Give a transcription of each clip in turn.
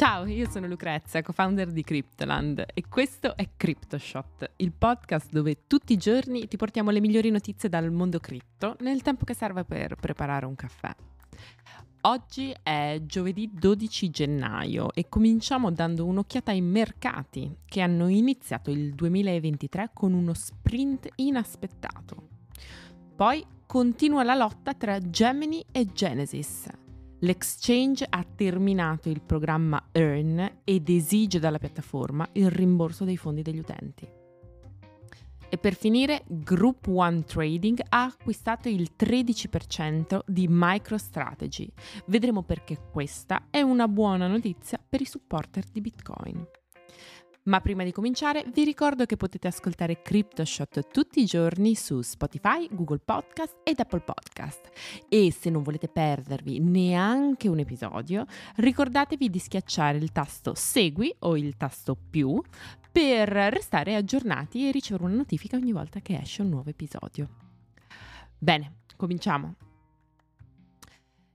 Ciao, io sono Lucrezia, co-founder di Cryptoland e questo è CryptoShot, il podcast dove tutti i giorni ti portiamo le migliori notizie dal mondo cripto nel tempo che serve per preparare un caffè. Oggi è giovedì 12 gennaio e cominciamo dando un'occhiata ai mercati che hanno iniziato il 2023 con uno sprint inaspettato. Poi continua la lotta tra Gemini e Genesis. L'exchange ha terminato il programma Earn ed esige dalla piattaforma il rimborso dei fondi degli utenti. E per finire, Group One Trading ha acquistato il 13% di MicroStrategy. Vedremo perché questa è una buona notizia per i supporter di Bitcoin. Ma prima di cominciare vi ricordo che potete ascoltare CryptoShot tutti i giorni su Spotify, Google Podcast ed Apple Podcast. E se non volete perdervi neanche un episodio, ricordatevi di schiacciare il tasto Segui o il tasto Più per restare aggiornati e ricevere una notifica ogni volta che esce un nuovo episodio. Bene, cominciamo!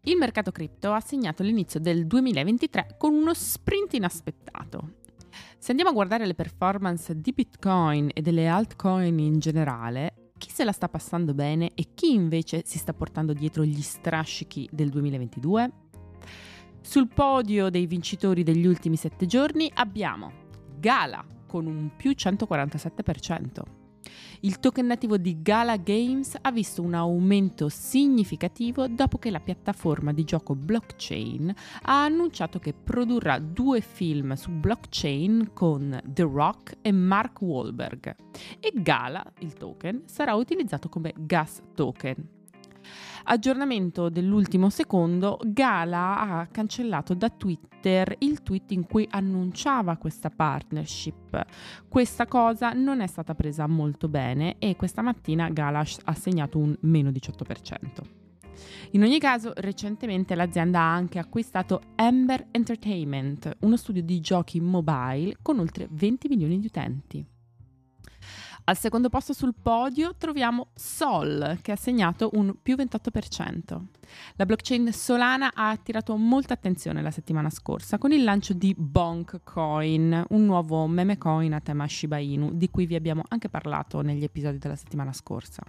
Il mercato cripto ha segnato l'inizio del 2023 con uno sprint inaspettato. Se andiamo a guardare le performance di Bitcoin e delle altcoin in generale, chi se la sta passando bene e chi invece si sta portando dietro gli strascichi del 2022? Sul podio dei vincitori degli ultimi 7 giorni abbiamo Gala con un più 147%. Il token nativo di Gala Games ha visto un aumento significativo dopo che la piattaforma di gioco blockchain ha annunciato che produrrà 2 film su blockchain con The Rock e Mark Wahlberg e Gala, il token, sarà utilizzato come gas token. Aggiornamento dell'ultimo secondo, Gala ha cancellato da Twitter il tweet in cui annunciava questa partnership. Questa cosa non è stata presa molto bene e questa mattina Gala ha segnato un meno 18%. In ogni caso, recentemente l'azienda ha anche acquistato Ember Entertainment, uno studio di giochi mobile con oltre 20 milioni di utenti. Al secondo posto sul podio troviamo Sol, che ha segnato un più 28%. La blockchain Solana ha attirato molta attenzione la settimana scorsa con il lancio di Bonk Coin, un nuovo meme coin a tema Shiba Inu, di cui vi abbiamo anche parlato negli episodi della settimana scorsa.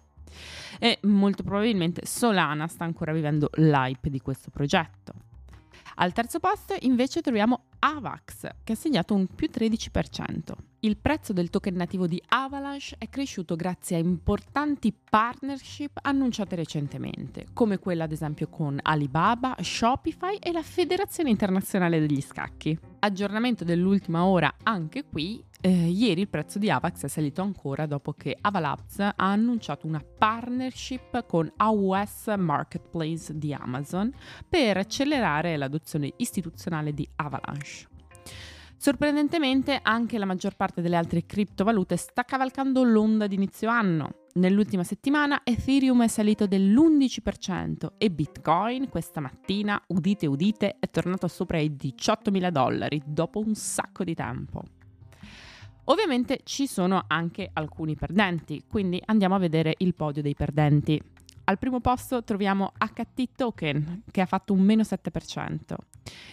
E molto probabilmente Solana sta ancora vivendo l'hype di questo progetto. Al terzo posto invece troviamo Avax, che ha segnato un più 13%. Il prezzo del token nativo di Avalanche è cresciuto grazie a importanti partnership annunciate recentemente, come quella ad esempio con Alibaba, Shopify e la Federazione Internazionale degli Scacchi. Aggiornamento dell'ultima ora anche qui, ieri il prezzo di Avax è salito ancora dopo che Avalabs ha annunciato una partnership con AWS Marketplace di Amazon per accelerare l'adozione istituzionale di Avalanche. Sorprendentemente anche la maggior parte delle altre criptovalute sta cavalcando l'onda d'inizio anno. Nell'ultima settimana Ethereum è salito dell'11% e Bitcoin questa mattina, udite udite, è tornato sopra i $18.000 dopo un sacco di tempo. Ovviamente ci sono anche alcuni perdenti, quindi andiamo a vedere il podio dei perdenti. Al primo posto troviamo HT Token, che ha fatto un meno 7%.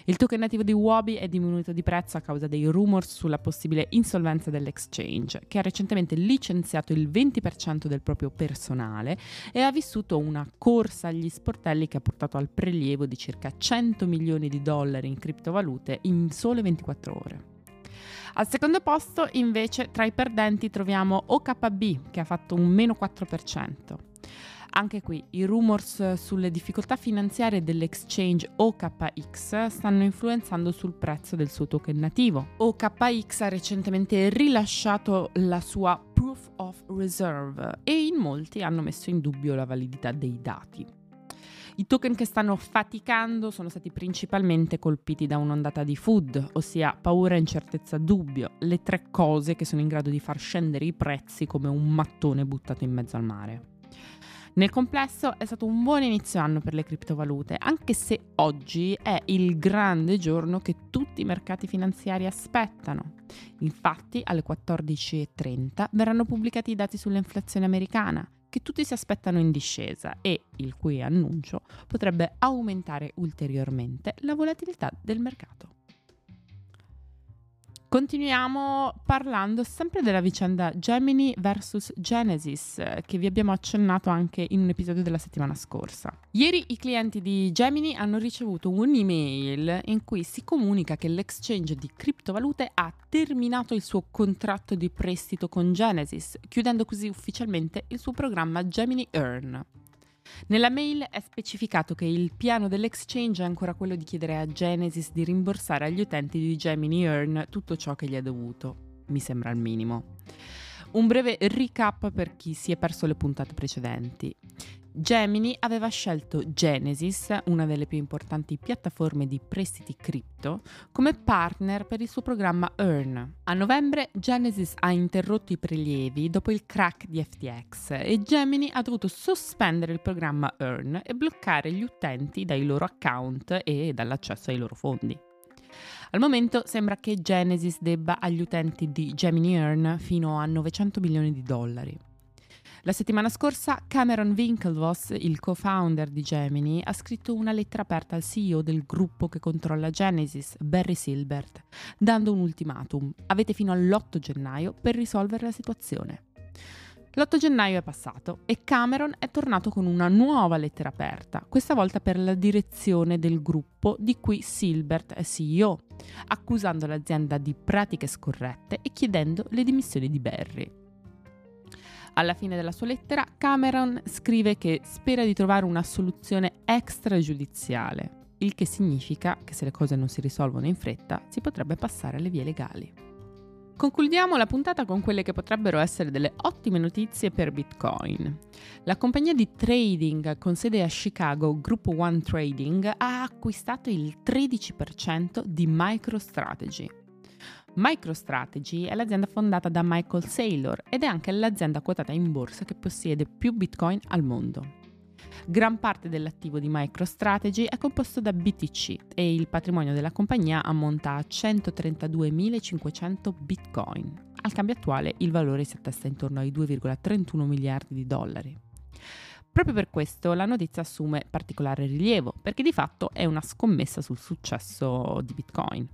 Il token nativo di Huobi è diminuito di prezzo a causa dei rumor sulla possibile insolvenza dell'exchange, che ha recentemente licenziato il 20% del proprio personale e ha vissuto una corsa agli sportelli che ha portato al prelievo di circa $100 milioni in criptovalute in sole 24 ore. Al secondo posto, invece, tra i perdenti troviamo OKB, che ha fatto un meno 4%. Anche qui i rumors sulle difficoltà finanziarie dell'exchange OKX stanno influenzando sul prezzo del suo token nativo. OKX ha recentemente rilasciato la sua Proof of Reserve e in molti hanno messo in dubbio la validità dei dati. I token che stanno faticando sono stati principalmente colpiti da un'ondata di FUD, ossia paura, incertezza, dubbio, le tre cose che sono in grado di far scendere i prezzi come un mattone buttato in mezzo al mare. Nel complesso è stato un buon inizio anno per le criptovalute, anche se oggi è il grande giorno che tutti i mercati finanziari aspettano. Infatti alle 14:30 verranno pubblicati i dati sull'inflazione americana, che tutti si aspettano in discesa e il cui annuncio potrebbe aumentare ulteriormente la volatilità del mercato. Continuiamo parlando sempre della vicenda Gemini vs Genesis, che vi abbiamo accennato anche in un episodio della settimana scorsa. Ieri i clienti di Gemini hanno ricevuto un'email in cui si comunica che l'exchange di criptovalute ha terminato il suo contratto di prestito con Genesis, chiudendo così ufficialmente il suo programma Gemini Earn. Nella mail è specificato che il piano dell'exchange è ancora quello di chiedere a Genesis di rimborsare agli utenti di Gemini Earn tutto ciò che gli è dovuto. Mi sembra il minimo. Un breve recap per chi si è perso le puntate precedenti. Gemini aveva scelto Genesis, una delle più importanti piattaforme di prestiti cripto, come partner per il suo programma Earn. A novembre Genesis ha interrotto i prelievi dopo il crack di FTX e Gemini ha dovuto sospendere il programma Earn e bloccare gli utenti dai loro account e dall'accesso ai loro fondi. Al momento sembra che Genesis debba agli utenti di Gemini Earn fino a $900 milioni. La settimana scorsa Cameron Winklevoss, il co-founder di Gemini, ha scritto una lettera aperta al CEO del gruppo che controlla Genesis, Barry Silbert, dando un ultimatum. Avete fino all'8 gennaio per risolvere la situazione. L'8 gennaio è passato e Cameron è tornato con una nuova lettera aperta, questa volta per la direzione del gruppo di cui Silbert è CEO, accusando l'azienda di pratiche scorrette e chiedendo le dimissioni di Barry. Alla fine della sua lettera, Cameron scrive che spera di trovare una soluzione extragiudiziale, il che significa che se le cose non si risolvono in fretta, si potrebbe passare alle vie legali. Concludiamo la puntata con quelle che potrebbero essere delle ottime notizie per Bitcoin. La compagnia di trading con sede a Chicago, Group One Trading, ha acquistato il 13% di MicroStrategy. MicroStrategy è l'azienda fondata da Michael Saylor ed è anche l'azienda quotata in borsa che possiede più Bitcoin al mondo. Gran parte dell'attivo di MicroStrategy è composto da BTC e il patrimonio della compagnia ammonta a 132.500 Bitcoin. Al cambio attuale il valore si attesta intorno ai $2,31 miliardi. Proprio per questo la notizia assume particolare rilievo, perché di fatto è una scommessa sul successo di Bitcoin.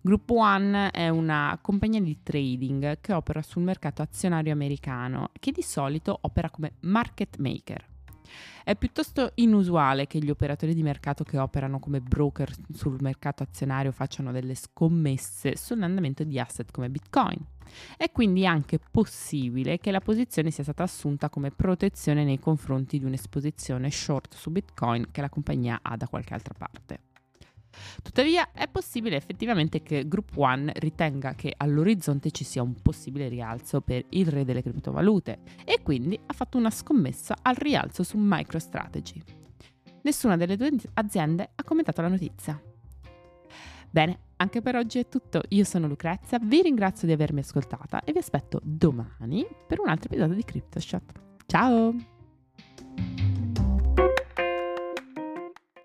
Group One è una compagnia di trading che opera sul mercato azionario americano, che di solito opera come market maker. È piuttosto inusuale che gli operatori di mercato che operano come broker sul mercato azionario facciano delle scommesse sull'andamento di asset come Bitcoin. È quindi anche possibile che la posizione sia stata assunta come protezione nei confronti di un'esposizione short su Bitcoin che la compagnia ha da qualche altra parte. Tuttavia è possibile effettivamente che Group One ritenga che all'orizzonte ci sia un possibile rialzo per il re delle criptovalute e quindi ha fatto una scommessa al rialzo su MicroStrategy. Nessuna delle due aziende ha commentato la notizia. Bene, anche per oggi è tutto. Io sono Lucrezia, vi ringrazio di avermi ascoltata e vi aspetto domani per un altro episodio di CryptoShot. Ciao!